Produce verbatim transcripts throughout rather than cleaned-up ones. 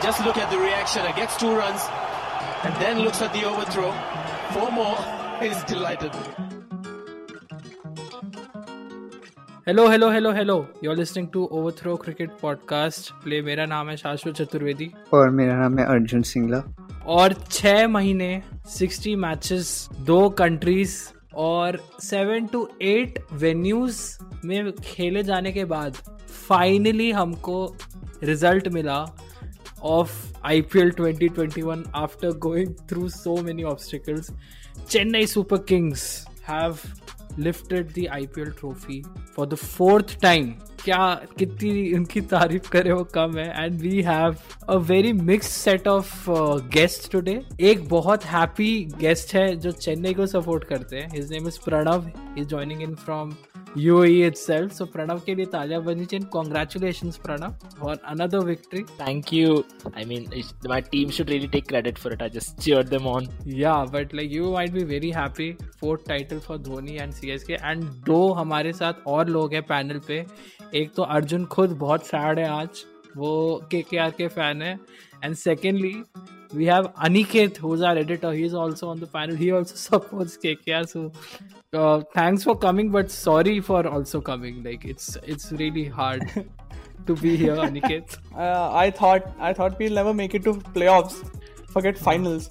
Just look at the reaction. It gets two runs and then looks at the overthrow. Four more. He's delighted. Hello, hello, hello, hello. You're listening to Overthrow Cricket Podcast. Play. मेरा नाम है शाशु चतुर्वेदी और मेरा नाम है अर्जुन सिंगला. और छह महीने सिक्सटी मैचेस, दो कंट्रीज और सेवन टू एट वेन्यूज में खेले जाने के बाद फाइनली हमको रिजल्ट मिला of IPL twenty twenty-one after going through so many obstacles. Chennai super kings have lifted the IPL trophy for the fourth time. क्या कितनी उनकी तारीफ करे वो कम है. And we have a very mixed set of guest today. एक बहुत हैप्पी गेस्ट है जो चेन्नई को सपोर्ट करते हैं. His name is Pranav. Is joining in from U A E itself. So Pranav के लिए तालियां बजनी चाहिए. Congratulations Pranav और another victory. Thank you. I mean, my team should really take credit for it. I just cheered them on. Yeah, but like you might be very happy. Fourth title for Dhoni and C S K. And दो हमारे साथ और लोग हैं panel पे. एक तो अर्जुन खुद बहुत सैड है आज, वो K K R के फैन है. And secondly, we have Aniket who's our editor. He is also on the panel. He also supports K K R. So Uh, thanks for coming, but sorry for also coming. Like it's it's really hard to be here, Aniket. uh, I thought I thought we'll never make it to playoffs, forget finals,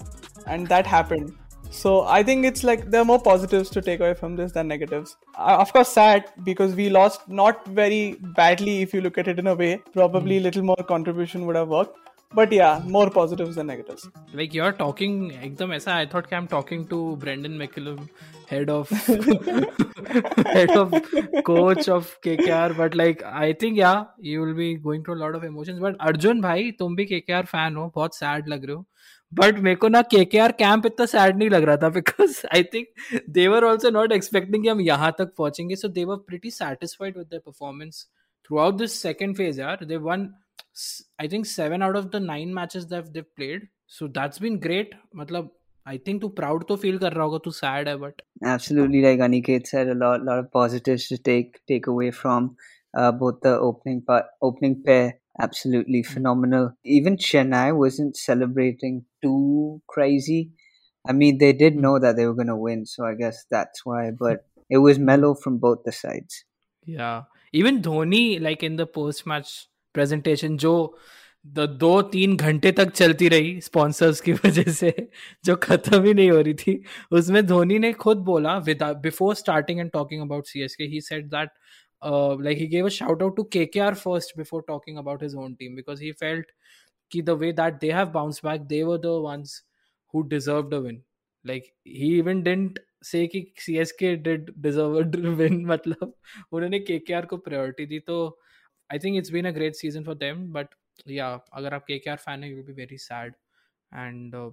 and that happened. So I think it's like there are more positives to take away from this than negatives. Uh, of course, sad because we lost not very badly if you look at it in a way. Probably mm. little more contribution would have worked. But yeah, more positives than negatives. Like you're talking, ekdam aisa. I thought I'm talking to Brendan McCullough, head of head of coach of K K R. But like, I think yeah, you will be going through a lot of emotions. But Arjun bhai, तुम भी K K R fan हो, बहुत sad लग रहे हो. But मेरे को ना K K R camp इतना sad नहीं लग रहा था because I think they were also not expecting कि हम यहाँ तक पहुँचेंगे. So they were pretty satisfied with their performance throughout this second phase. यार, they won. I think seven out of the nine matches that they've played. So that's been great. मतलब I think तू proud तो feel कर रहा होगा, तू sad है but. Absolutely, like Aniket said, a lot, lot of positives to take take away from uh, both the opening part, opening pair. Absolutely phenomenal. Even Chennai wasn't celebrating too crazy. I mean, they did know that they were going to win, so I guess that's why. But it was mellow from both the sides. Yeah, even Dhoni, like in the post match presentation जो दो तीन घंटे तक चलती रही sponsors की वजह से, जो खत्म ही नहीं हो रही थी, उसमें धोनी ने खुद बोला before starting and talking about CSK, he said that like he gave a shout out to KKR first before talking about his own team because he felt कि the way that they have bounce back they were the ones who deserved a win. Like he even didn't say कि CSK did deserve a win, मतलब उन्होंने KKR को priority दी. तो I think it's been a great season for them, but yeah, agar aap K K R fan hai, you'll be very sad, and uh,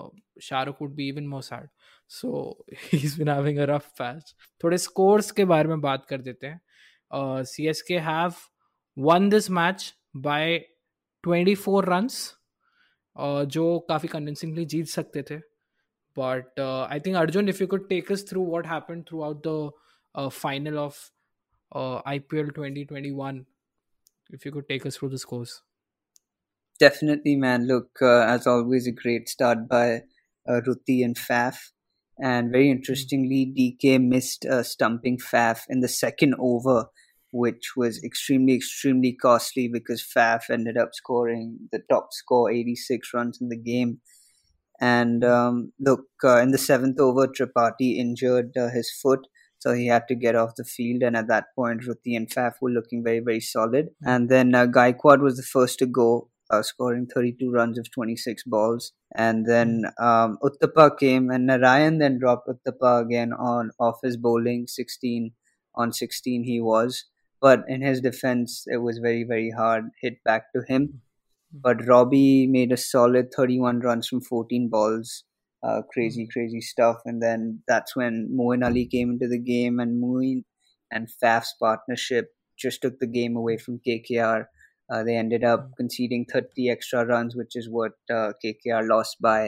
uh, Shahrukh would be even more sad. So he's been having a rough patch. थोड़े scores के बारे में बात कर देते हैं. Uh, C S K have won this match by twenty-four runs, uh, जो काफी convincingly जीत सकते थे. But uh, I think Arjun, if you could take us through what happened throughout the uh, final of Uh, I P L twenty twenty-one, if you could take us through the scores. Definitely, man. Look, uh, as always, a great start by uh, Ruti and Faf. And very interestingly, D K missed uh, stumping Faf in the second over, which was extremely, extremely costly because Faf ended up scoring the top score, eighty-six runs in the game. And um, look, uh, in the seventh over, Tripathi injured uh, his foot. So he had to get off the field, and at that point, Ruti and Faf were looking very, very solid. And then uh, Gaikwad was the first to go, uh, scoring thirty-two runs of twenty-six balls. And then um, Uthappa came, and Narine then dropped Uthappa again on off his bowling, sixteen on sixteen he was. But in his defense, it was very, very hard hit back to him. But Robbie made a solid thirty-one runs from fourteen balls. Uh, crazy, crazy stuff. And then that's when Moeen Ali came into the game, and Moeen and Faf's partnership just took the game away from K K R. Uh, they ended up conceding thirty extra runs, which is what uh, K K R lost by.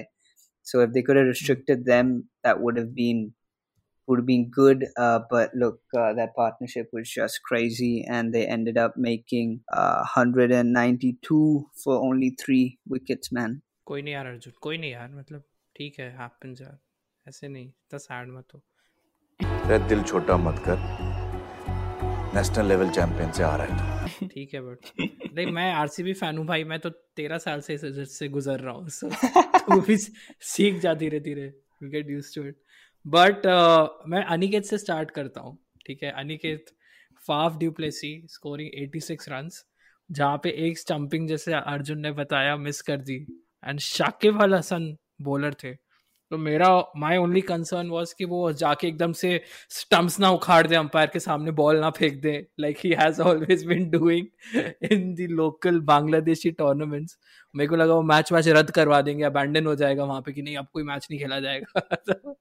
So if they could have restricted them, that would have been would have been good, uh, but look, uh, that partnership was just crazy, and they ended up making uh, one hundred ninety-two for only three wickets, man. कोई नहीं यार अर्जुन, कोई नहीं यार, मतलब ठीक है, happens यार, ऐसे नहीं, इतना sad मत हो। तेरा दिल छोटा मत कर, नेशनल लेवल चैंपियन से आ रहा है। ठीक है बट देख, मैं आरसीबी फैन हूँ भाई, मैं तो तेरह साल से इस से गुजर रहा हूँ, so, तो भी सीख जा धीरे धीरे, you get used to it. But uh, मैं अनिकेत से स्टार्ट करता हूँ, ठीक है। अनिकेत फाफ ड्यूप्लेसी स्कोरिंग छियासी रन्स, जहाँ पे एक स्टंपिंग जैसे अर्जुन ने बताया मिस कर दी, एंड शाकिब अल हसन बॉलर थे, तो मेरा माय ओनली कंसर्न वाज कि वो जाके एकदम से स्टंप्स ना उखाड़ दे, अंपायर के सामने बॉल ना फेंक दे, like he has always been doing in the local Bangladeshi tournaments. मेरे को लगा वो मैच वैच रद्द करवा देंगे, अबैंडन हो जाएगा वहाँ पे कि नहीं अब कोई मैच नहीं खेला जाएगा।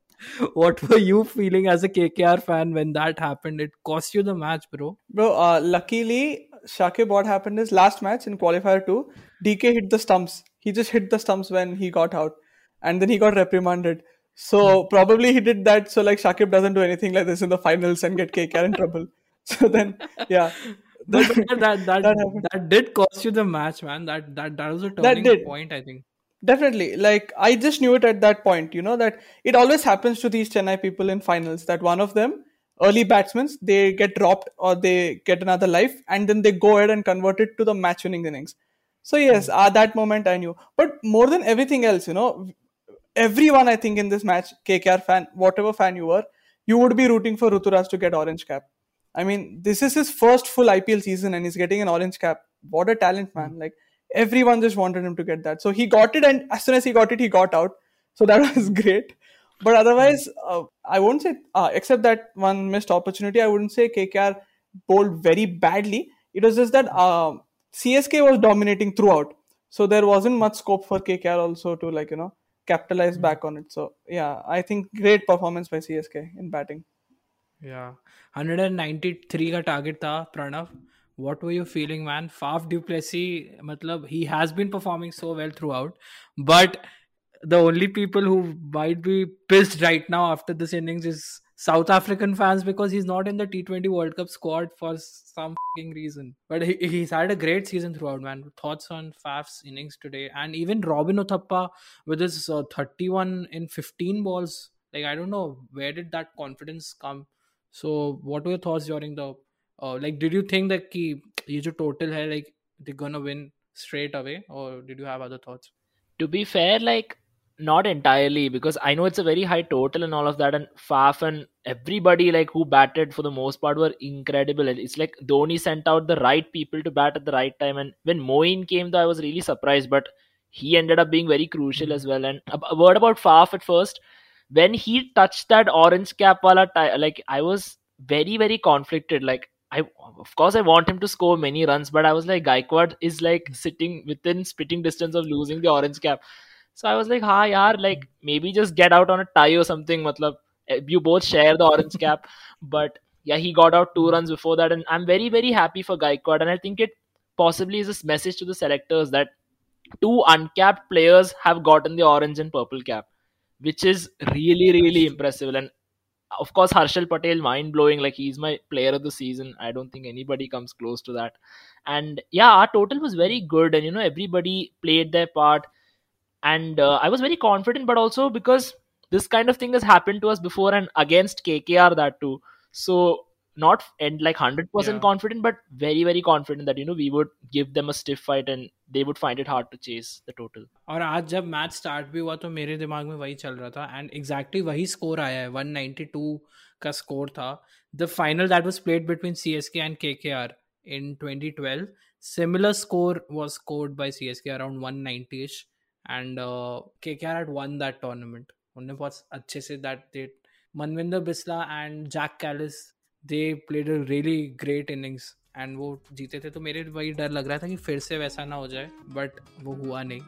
What were you feeling as a K K R fan when that happened? It cost you the match, bro. Bro, uh, luckily, Shakib, what happened is last match in qualifier two, D K hit the stumps. He just hit the stumps when he got out, and then he got reprimanded. So probably he did that so like Shakib doesn't do anything like this in the finals and get K K R in trouble. So then, yeah. That, that, that, that, that, that did cost you the match, man. That that, that was a turning point, I think. Definitely. Like, I just knew it at that point, you know, that it always happens to these Chennai people in finals, that one of them, early batsmen, they get dropped or they get another life and then they go ahead and convert it to the match-winning innings. So yes, at that moment I knew. But more than everything else, you know, everyone I think in this match, K K R fan, whatever fan you were, you would be rooting for Ruturaj to get orange cap. I mean, this is his first full I P L season and he's getting an orange cap. What a talent, man. Like, everyone just wanted him to get that, so he got it, and as soon as he got it, he got out, so that was great. But otherwise, uh, I won't say uh, except that one missed opportunity, I wouldn't say K K R bowled very badly. It was just that uh, C S K was dominating throughout, so there wasn't much scope for K K R also to, like, you know, capitalize mm-hmm. back on it. So yeah, I think great performance by C S K in batting. Yeah, one hundred ninety-three का target था, Pranav. What were you feeling, man? Faf Duplessis, matlab, he has been performing so well throughout. But the only people who might be pissed right now after this innings is South African fans, because he's not in the T twenty World Cup squad for some fucking reason. But he, he's had a great season throughout, man. Thoughts on Faf's innings today? And even Robin Uthappa with his uh, thirty-one in fifteen balls. Like, I don't know, where did that confidence come? So what were your thoughts during the... Uh, like, did you think that ki, ye jo total hai, like, they're gonna win straight away, or did you have other thoughts? To be fair, like, not entirely, because I know it's a very high total and all of that, and Faf and everybody, like, who batted for the most part were incredible. It's like Dhoni sent out the right people to bat at the right time, and when Moeen came though, I was really surprised, but he ended up being very crucial mm-hmm. as well. And a word about Faf at first, when he touched that orange cap wala tie, like, I was very, very conflicted, like, I, of course, I want him to score many runs, but I was like, Gaikwad is like sitting within spitting distance of losing the orange cap. So I was like, ha, yaar, like maybe just get out on a tie or something. Matlab, you both share the orange cap. But yeah, he got out two runs before that. And I'm very, very happy for Gaikwad. And I think it possibly is a message to the selectors that two uncapped players have gotten the orange and purple cap, which is really, really impressive. And of course, Harshal Patel, mind-blowing, like he's my player of the season. I don't think anybody comes close to that. And yeah, our total was very good and, you know, everybody played their part. And uh, I was very confident, but also because this kind of thing has happened to us before and against K K R that too. So not and like one hundred percent yeah. confident, but very, very confident that, you know, we would give them a stiff fight and they would find it hard to chase the total. और आज जब match start भी हुआ तो मेरे दिमाग में वही चल रहा था and exactly वही स्कोर आया है, one ninety-two का स्कोर था. The final that was played between C S K and K K R in twenty twelve, similar score was scored by C S K around one ninety-ish and uh, K K R had won that tournament. उन्हें बहुत अच्छे से that they Manvinder Bisla and Jack Callis, they played a really great innings and वो जीते थे, तो मेरे वही डर लग रहा था कि फिर से वैसा ना हो जाए, but वो हुआ नहीं.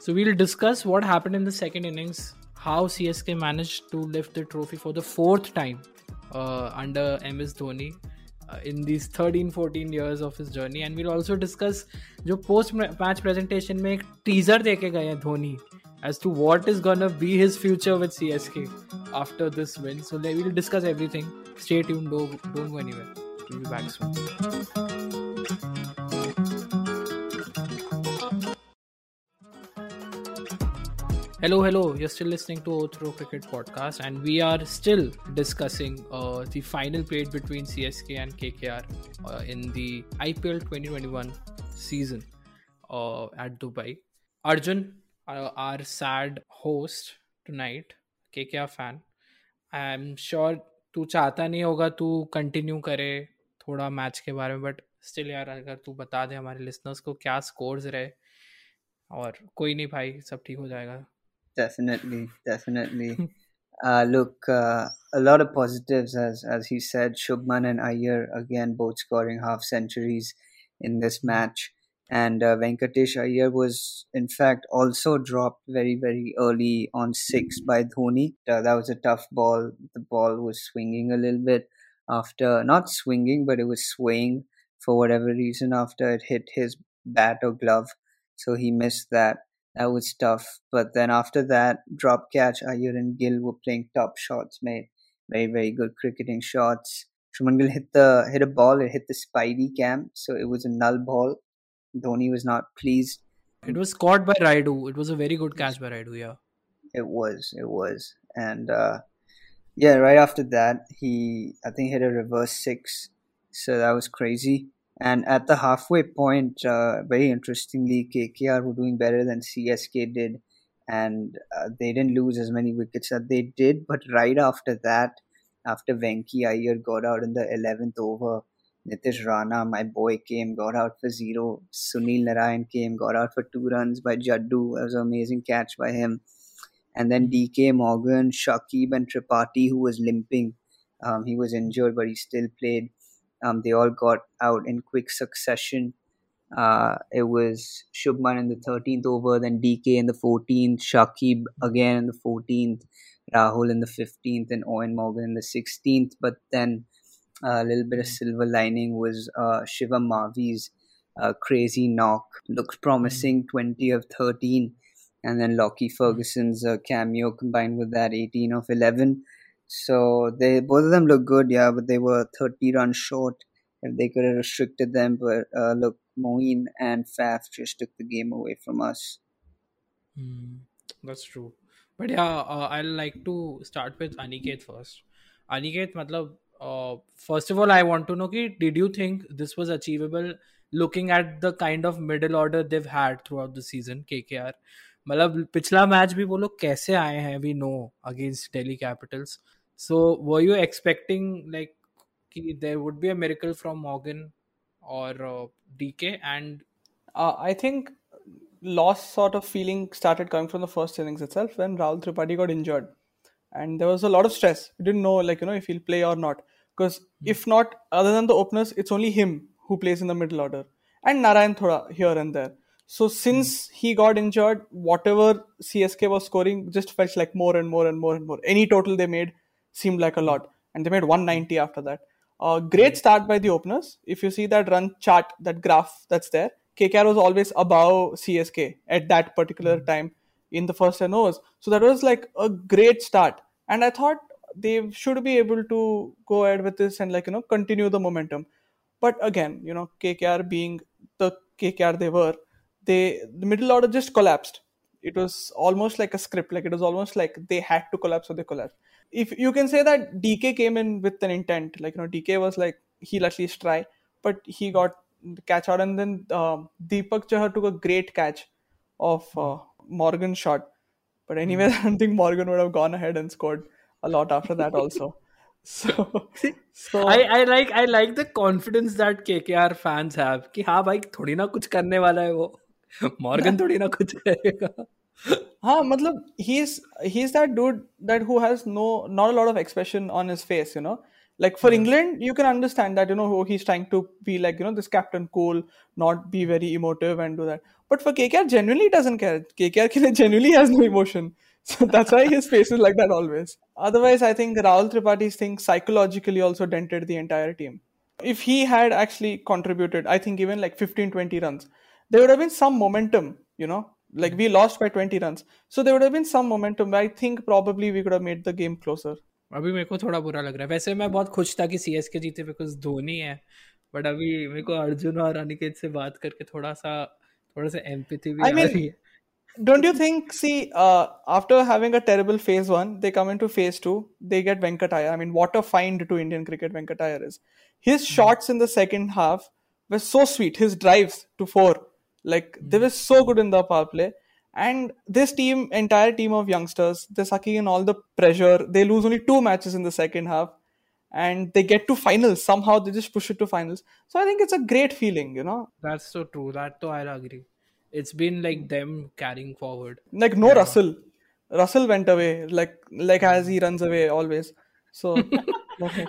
So we'll discuss what happened in the second innings, how C S K managed to lift the trophy for the fourth time uh, under M S Dhoni uh, in these thirteen fourteen years of his journey, and we'll also discuss जो post match presentation में एक teaser देके गए हैं Dhoni as to what is gonna be his future with C S K. after this win. So we will discuss everything. Stay tuned. Don't, don't go anywhere. We'll be back soon. Hello, hello. You're still listening to Overthrow Cricket Podcast, and we are still discussing uh, the final played between C S K and K K R uh, in the I P L twenty twenty-one season uh, at Dubai. Arjun, uh, our sad host tonight, K K R fan. I'm sure तू चाहता नहीं होगा तू continue करे थोड़ा match के बारे में, बट स्टिल यार अगर तू बता दे हमारे लिसनर्स को क्या स्कोर्स रहे। और कोई नहीं भाई, सब ठीक हो जाएगा। Definitely, definitely. uh, look, uh, a lot of positives as as he said. Shubman and Iyer again both scoring half centuries in this match, and uh, Venkatesh Iyer was in fact also dropped very very early on six by Dhoni. Uh, that was a tough ball. The ball was swinging a little bit after, not swinging but it was swaying for whatever reason after it hit his bat or glove, so he missed that. That was tough. But then after that drop catch, Iyer and Gill were playing top shots, made very, very good cricketing shots. Shubman Gill hit the hit a ball, it hit the spidey cam, so it was a null ball. Dhoni was not pleased. It was caught by Rayudu. It was a very good catch by Rayudu, yeah. It was, it was. And uh, yeah, right after that, he, I think, hit a reverse six. So that was crazy. And at the halfway point, uh, very interestingly, K K R were doing better than C S K did. And uh, they didn't lose as many wickets as they did. But right after that, after Venki Iyer got out in the eleventh over, Nitish Rana, my boy, came, got out for zero. Sunil Narine came, got out for two runs by Jaddu. That was an amazing catch by him. And then D K, Morgan, Shakib and Tripathi, who was limping. Um, he was injured, but he still played. Um, they all got out in quick succession. Uh, it was Shubman in the thirteenth over, then D K in the fourteenth, Shakib again in the fourteenth, Rahul in the fifteenth, and Eoin Morgan in the sixteenth. But then a uh, little bit of silver lining was uh, Shivam Mavi's uh, crazy knock. Looks promising, twenty of thirteen. And then Lockie Ferguson's uh, cameo combined with that, eighteen of eleven. So they both of them look good, yeah, but they were thirty runs short. If they could have restricted them, but uh, look, Moeen and Faf just took the game away from us. Mm, that's true. But yeah, uh, I'd like to start with Aniket first. Aniket, matlab, uh, first of all, I want to know, ki, did you think this was achievable looking at the kind of middle order they've had throughout the season, K K R? Matlab, पिछला match भी वो लोग कैसे आए हैं, we know, against Delhi Capitals. So, were you expecting like there would be a miracle from Morgan or uh, D K? And uh, I think loss sort of feeling started coming from the first innings itself when Rahul Tripathi got injured. And there was a lot of stress. You didn't know like, you know, if he'll play or not. Because mm-hmm. if not, other than the openers, it's only him who plays in the middle order. And Narayan thoda here and there. So since mm-hmm. he got injured, whatever C S K was scoring just felt like more and more and more and more. Any total they made seemed like a lot, and they made one ninety after that. Uh, great start by the openers. If you see that run chart, that graph that's there, K K R was always above C S K at that particular time in the first ten overs. So that was like a great start, and I thought they should be able to go ahead with this and like, you know, continue the momentum. But again, you know, K K R being the K K R they were, they the middle order just collapsed. It was almost like a script. Like it was almost like they had to collapse or they collapsed. If you can say that D K came in with an intent, like, you know, D K was like, he'll at least try, but he got the catch out. And then uh, Deepak Chahar took a great catch of uh, Morgan's shot. But anyway, I don't think Morgan would have gone ahead and scored a lot after that also. So, so I, I like I like the confidence that K K R fans have. Ki haan bhai, thodi na kuch karne wala hai wo. Morgan thodi na kuch karega. हाँ मतलब he is he is that dude that who has no not a lot of expression on his face, you know, like for yeah. England you can understand that, you know, who he's trying to be like, you know, this captain cool, not be very emotive and do that, but for K K R genuinely doesn't care. K K R genuinely has no emotion, so that's why his face is like that always. Otherwise I think Rahul Tripathi's thing psychologically also dented the entire team. If he had actually contributed, I think even like fifteen to twenty runs, there would have been some momentum, you know. Like we lost by twenty runs. So there would have been some momentum. I think probably we could have made the game closer. अभी मेरे को थोड़ा बुरा लग रहा है. वैसे मैं बहुत खुश था कि सीएसके जीते बिकॉज धोनी है. बट अभी मेरे को अर्जुन और अनिकेत से बात करके थोड़ा सा थोड़ा सा एम्पैथी भी आ रही है. Don't you think, see, uh, after having a terrible phase one, they come into phase two, they get Venkatesh Iyer. I mean, what a find to Indian cricket Venkatesh Iyer is. His mm-hmm. shots in the second half were so sweet. His drives to four, like, mm-hmm. they were so good in the power play. And this team, entire team of youngsters, they're sucking in all the pressure. They lose only two matches in the second half. And they get to finals. Somehow they just push it to finals. So I think it's a great feeling, you know. That's so true. That too, I'll agree. It's been like them carrying forward. Like no yeah. Russell. Russell went away. Like like as he runs away always. So okay.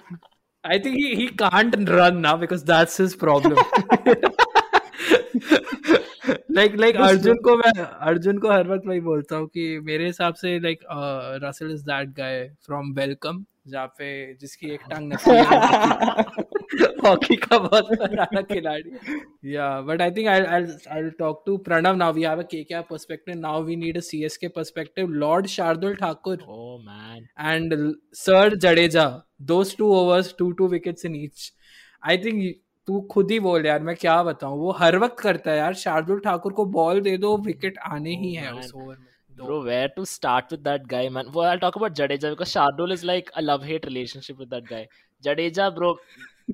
I think he, he can't run now because that's his problem. like like Arjun को मैं Arjun को हर वक्त मैं बोलता हूँ कि मेरे हिसाब से like uh, Russell is that guy from Welcome जहाँ पे जिसकी एक टांग नसीब हॉकी का बहुत पुराना खिलाड़ी या but I think I I talk to Pranav now we have a KKR perspective now we need a CSK perspective lord Shardul Thakur oh man and sir Jadeja those two overs two two wickets in each I think तू खुद ही बोल यार मैं क्या बताऊं वो हर वक्त करता है यार शार्दुल ठाकुर को बॉल दे दो विकेट आने ही है उस ओवर में. Bro, where to start with that guy, man? Well, I'll talk about Jadeja because Shardul is like a love-hate relationship with that guy. Jadeja, bro,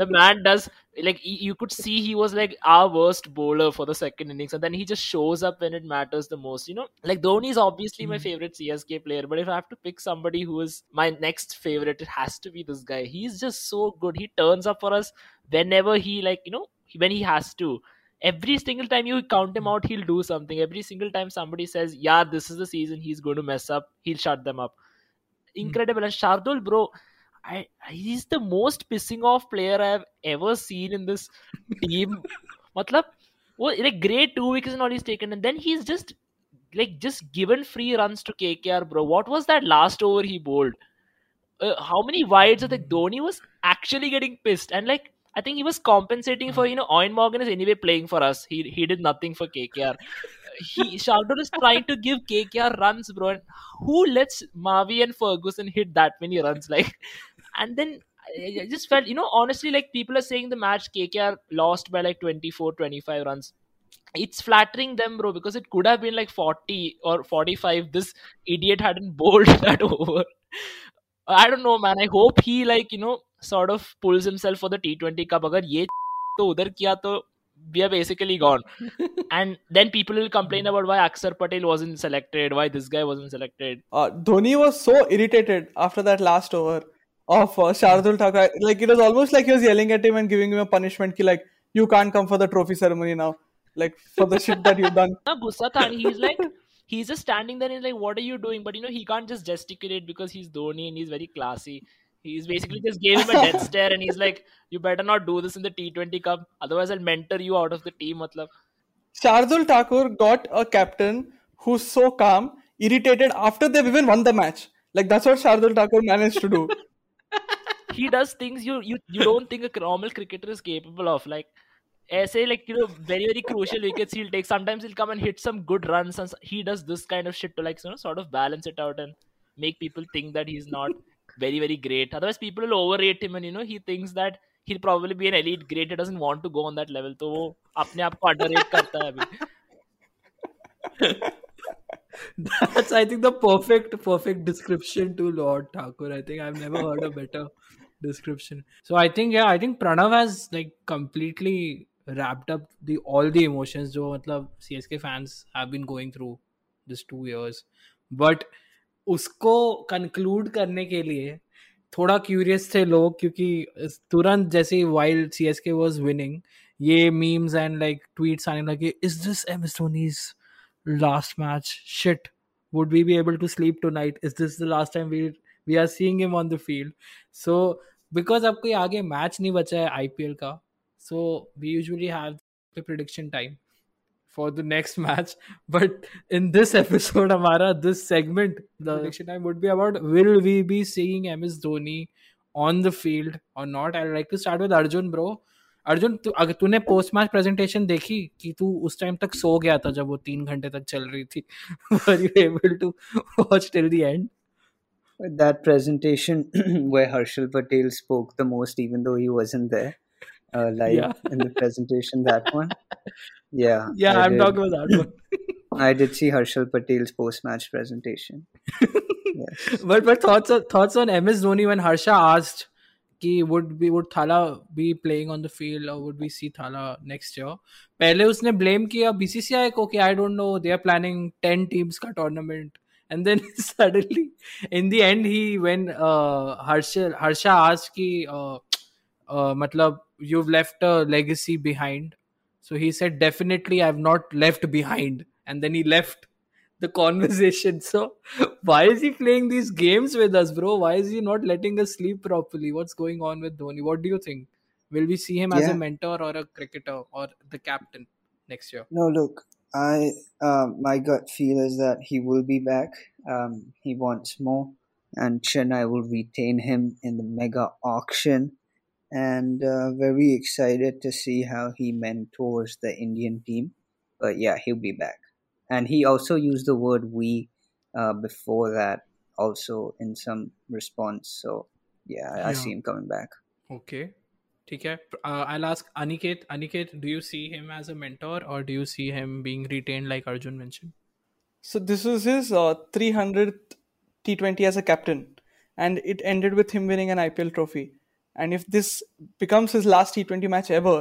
the man does, like, you could see he was like our worst bowler for the second innings and then he just shows up when it matters the most, you know? Like, Dhoni is obviously mm. my favorite C S K player, but if I have to pick somebody who is my next favorite, it has to be this guy. He's just so good. He turns up for us whenever he, like, you know, when he has to. Every single time you count him out, he'll do something. Every single time somebody says, yeah, this is the season, he's going to mess up, he'll shut them up. Incredible. And Shardul, bro, I, he's the most pissing off player I've ever seen in this team. Matlab, well, like great two wickets and all he's taken. And then he's just, like, just given free runs to K K R, bro. What was that last over he bowled? Uh, how many wides? I think Dhoni was actually getting pissed. And, like, I think he was compensating for, you know, Eoin Morgan is anyway playing for us. He he did nothing for K K R. He Shardul is trying to give K K R runs, bro. And who lets Mavi and Ferguson hit that many runs? Like, and then I just felt, you know, honestly, like people are saying the match K K R lost by like twenty-four, twenty-five runs. It's flattering them, bro, because it could have been like forty or forty-five. This idiot hadn't bowled that over. I don't know, man. I hope he, like, you know, sort of pulls himself for the T twenty Cup. Agar ye to udhar kiya to we are basically gone. And then people will complain about why Akshar Patel wasn't selected, why this guy wasn't selected. Uh, Dhoni was so irritated after that last over of uh, Shardul Thakur. Like, it was almost like he was yelling at him and giving him a punishment ki, like, you can't come for the trophy ceremony now. Like, for the shit that you've done. He's like, he's just standing there and he's like, what are you doing? But, you know, he can't just gesticulate because he's Dhoni and he's very classy. He's basically just gave him a death stare and he's like, you better not do this in the T twenty Cup. Otherwise, I'll mentor you out of the team. Matlab. Shardul Thakur got a captain who's so calm, irritated after they've even won the match. Like, that's what Shardul Thakur managed to do. He does things you, you, you don't think a normal cricketer is capable of. Like, aise, like, you know, very, very crucial wickets he'll take. Sometimes he'll come and hit some good runs. And he does this kind of shit to, like, you know, sort of balance it out and make people think that he's not very, very great. Otherwise, people will overrate him and, you know, he thinks that he'll probably be an elite great. He doesn't want to go on that level. So, wo apne aap ko underrate karta hai abhi. That's, I think, the perfect, perfect description to Lord Thakur. I think I've never heard a better description. So, I think, yeah, I think Pranav has, like, completely wrapped up the all the emotions jo, matlab, C S K fans have been going through this two years. But उसको conclude करने के लिए थोड़ा curious थे लोग क्योंकि तुरंत जैसे वाइल्ड सीएसके वाज विनिंग ये मीम्स एंड लाइक ट्वीट्स आने लगे. Is this MS Dhoni's last match? Shit, would we be able to sleep tonight? Is this the last time we we are seeing him on the field? So because अब कोई आगे match नहीं बचा है IPL का, so we usually have the prediction time for the next match. But in this episode, Amara, this segment, the prediction time would be about, will we be seeing M S Dhoni on the field or not? I'd like to start with Arjun, bro. Arjun तू, अगर तूने post match presentation देखी कि तू उस time तक सो गया था जब वो तीन घंटे तक चल रही थी, were you able to watch till the end? That presentation where Harshal Patel spoke the most, even though he wasn't there uh, live yeah. in the presentation, that one. Yeah. Yeah, I I'm did. talking about that one. I did see Harshal Patel's post-match presentation. yes. But but thoughts on, thoughts on M S Dhoni when Harsha asked ki would be would Thala be playing on the field or would we see Thala next year? Pehle usne blame kiya B C C I ko ki I don't know, they are planning ten teams ka tournament. And then suddenly, in the end, he when uh, Harsha Harsha asked ki, uh, uh, matlab, you've left a legacy behind. So he said, definitely, I've not left behind. And then he left the conversation. So why is he playing these games with us, bro? Why is he not letting us sleep properly? What's going on with Dhoni? What do you think? Will we see him yeah. as a mentor or a cricketer or the captain next year? No, look. I uh, my gut feel is that he will be back. Um, he wants more, and Chennai will retain him in the mega auction. And uh, very excited to see how he mentors the Indian team. But yeah, he'll be back. And he also used the word "we" uh, before that, also in some response. So yeah, I, yeah. I see him coming back. Okay. ठीक है, I'll ask Aniket. Aniket, do you see him as a mentor or do you see him being retained like Arjun mentioned? So this was his uh, three hundredth T twenty as a captain, and it ended with him winning an I P L trophy. And if this becomes his last T twenty match ever,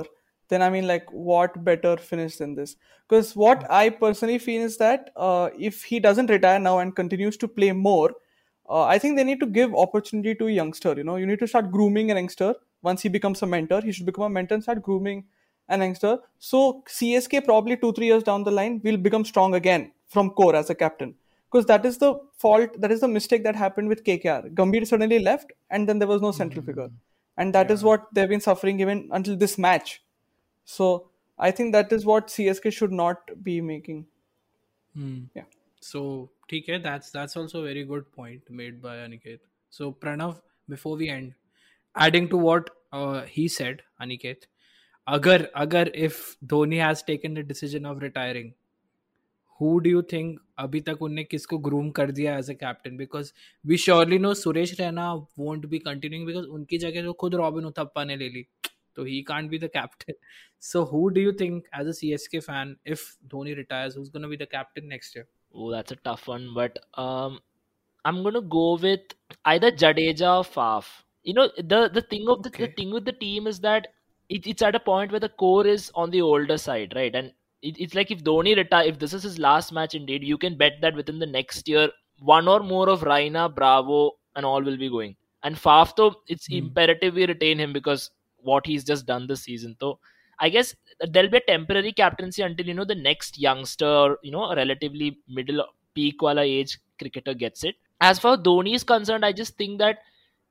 then I mean, like, what better finish than this? Because what I personally feel is that uh, if he doesn't retire now and continues to play more, uh, I think they need to give opportunity to a youngster. You know, you need to start grooming a youngster. Once he becomes a mentor, he should become a mentor and start grooming an youngster. So C S K probably two, three years down the line will become strong again from core as a captain. Because that is the fault, that is the mistake that happened with K K R. Gambhir suddenly left and then there was no central mm-hmm. figure. And that yeah. is what they've been suffering even until this match. So I think that is what C S K should not be making. Mm. Yeah. So, okay, that's, that's also a very good point made by Aniket. So Pranav, before we end, adding to what uh, he said, Aniket, agar agar if Dhoni has taken the decision of retiring, who do you think abhi tak unne kisko groom kar diya as a captain? Because we surely know Suresh Raina won't be continuing because unki jagah to khud Robin Uthappa ne le li. So he can't be the captain. So who do you think as a C S K fan, if Dhoni retires, who's going to be the captain next year? Oh, that's a tough one. But um, I'm going to go with either Jadeja or Faf. You know, the, the thing of the, okay. the thing with the team is that it, it's at a point where the core is on the older side, right? And it, it's like if Dhoni retires, if this is his last match indeed, you can bet that within the next year, one or more of Raina, Bravo and all will be going. And Faf, though, it's hmm. imperative we retain him because what he's just done this season. So I guess there'll be a temporary captaincy until, you know, the next youngster, you know, a relatively middle peak wala age cricketer gets it. As far as Dhoni is concerned, I just think that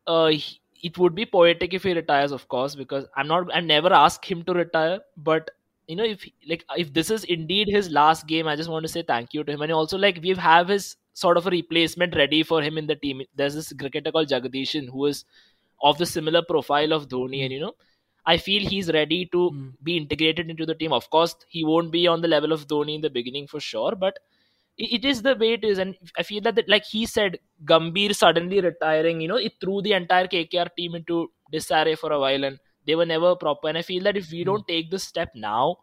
uh, he, it would be poetic if he retires, of course, because I'm not, I never ask him to retire. But, you know, if like if this is indeed his last game, I just want to say thank you to him. And also, like, we have his sort of a replacement ready for him in the team. There's this cricketer called Jagadishan who is of the similar profile of Dhoni. And, you know, I feel he's ready to mm. be integrated into the team. Of course, he won't be on the level of Dhoni in the beginning for sure, but it is the way it is. And I feel that, like he said, Gambhir suddenly retiring, you know, it threw the entire K K R team into disarray for a while and they were never proper. And I feel that if we don't take this step now,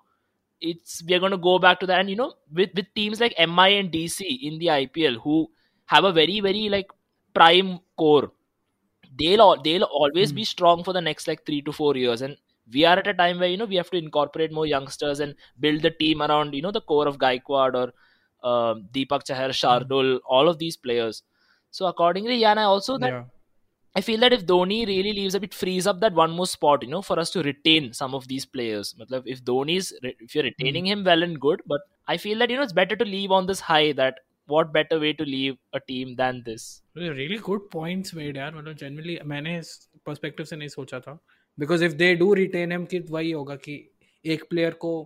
it's we are going to go back to that. And, you know, with, with teams like M I and D C in the I P L who have a very, very like prime core, they'll, they'll always mm. be strong for the next like three to four years. And we are at a time where, you know, we have to incorporate more youngsters and build the team around, you know, the core of Gaikwad or Uh, Deepak Chahar, Shardul, mm. all of these players. So accordingly, yeah, and I also that yeah. I feel that if Dhoni really leaves, a bit frees up that one more spot, you know, for us to retain some of these players. Matlab, if Dhoni's, if you're retaining mm. him, well and good, but I feel that, you know, it's better to leave on this high. That what better way to leave a team than this? Really good points made, yaar. Matlab, generally, मैंने इस perspective से नहीं सोचा था. Because if they do retain him, कि वही होगा कि एक player को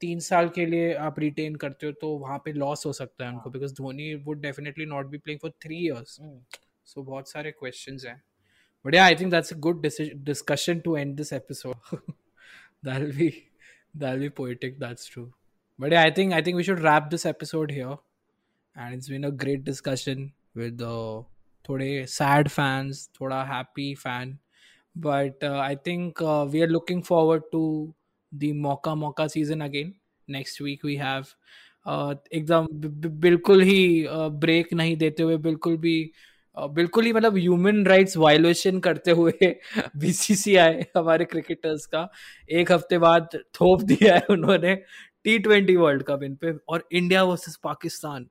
तीन साल के लिए आप रिटेन करते हो तो वहाँ पे लॉस हो सकता है उनको because Dhoni would definitely not be playing for three years so बहुत सारे क्वेश्चंस हैं but I think that's a good discussion to end this episode That'll be that'll be poetic. That's true. But yeah, I think I think we should wrap this episode here. And it's been a great discussion with uh, थोड़े sad fans, थोड़ा happy fan. But uh, I think uh, we are looking forward to the Mauka Mauka season again. Next week we have uh, एकदम बिल्कुल ही break नहीं देते हुए बिल्कुल भी बिल्कुल ही मतलब ह्यूमन राइट्स वायलेशन करते हुए बीसीसीआई हमारे क्रिकेटर्स का एक हफ्ते बाद थोप दिया है उन्होंने टी ट्वेंटी वर्ल्ड कप इन पे और India versus Pakistan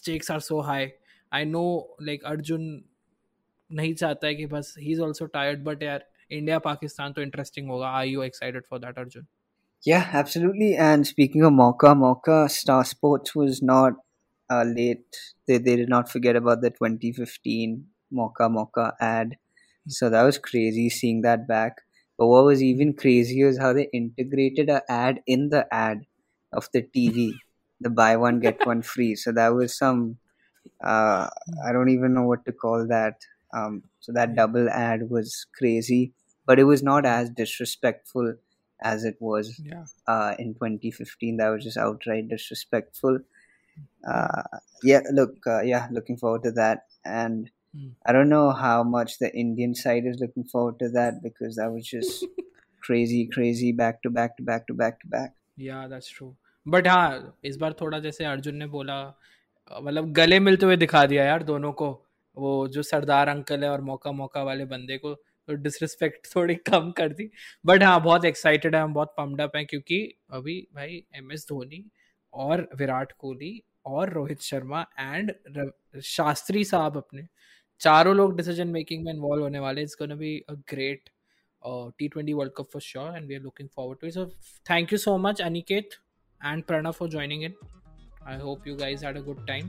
stakes are so high. I know like Arjun नहीं चाहता है कि बस he is also tired but यार इंडिया पाकिस्तान तो इंटरेस्टिंग होगा. Are you excited for that Arjun? Yeah, absolutely. And speaking of Mauka, Mauka Star Sports was not uh, late. They they did not forget about the twenty fifteen Mauka Mauka ad. So that was crazy seeing that back. But what was even crazier is how they integrated an ad in the ad of the T V. The buy one, get one free. So that was some, uh, I don't even know what to call that. Um, so that double ad was crazy. But it was not as disrespectful as it was yeah. uh, in twenty fifteen. That was just outright disrespectful. Uh, yeah, look, uh, yeah, looking forward to that. And mm. I don't know how much the Indian side is looking forward to that because that was just crazy, crazy, back to back to back to back to back. Yeah, that's true. But हाँ, इस बार थोड़ा जैसे अर्जुन ने बोला, मतलब गले मिलते हुए दिखा दिया यार दोनों को. वो जो सरदार अंकल है और मौका मौका वाले बंदे को तो डिसरिस्पेक्ट थोड़ी कम कर दी. बट हाँ, बहुत एक्साइटेड है हम, बहुत पम्प्ड अप हैं क्योंकि अभी भाई एम एस धोनी और विराट कोहली और रोहित शर्मा एंड शास्त्री साहब अपने चारों लोग डिसीजन मेकिंग में इन्वॉल्व होने वाले. It's gonna be a great T twenty world cup for sure and we are looking forward to it. So thank you so much Aniket and Pranav for joining in. I hope you guys had a good time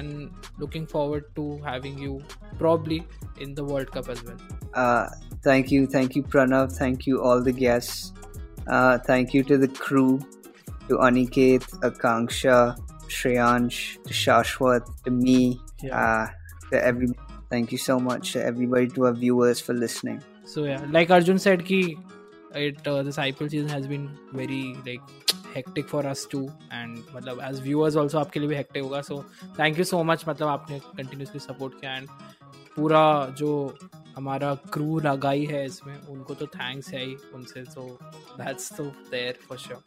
and looking forward to having you probably in the World Cup as well. Uh, thank you. Thank you, Pranav. Thank you, all the guests. Uh, thank you to the crew, to Aniket, Akanksha, Shreyansh, to Shashwat, to me, yeah. uh, to everybody. Thank you so much to everybody, to our viewers for listening. So yeah, like Arjun said, ki it uh, this I P L season has been very like hectic for us too and मतलब as viewers also आपके लिए भी hectic होगा. So thank you so much मतलब आपने continuously support किया and पूरा जो हमारा crew लगाई है इसमें उनको तो thanks है ही उनसे. So that's so there for sure.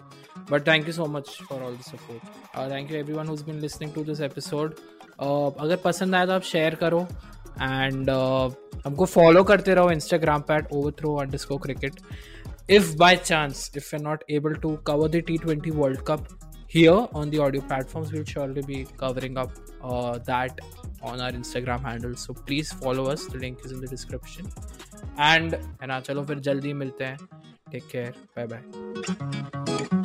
But thank you so much for all the support. Uh, thank you everyone who's been listening to this episode. Uh, अगर पसंद आए तो आप share करो and uh, हमको follow करते रहो Instagram पर overthrow underscore cricket. If by chance, if we're not able to cover the T twenty World Cup here on the audio platforms, we'll surely be covering up uh, that on our Instagram handle. So please follow us. The link is in the description. And and चलो फिर जल्दी मिलते हैं. Take care. Bye bye.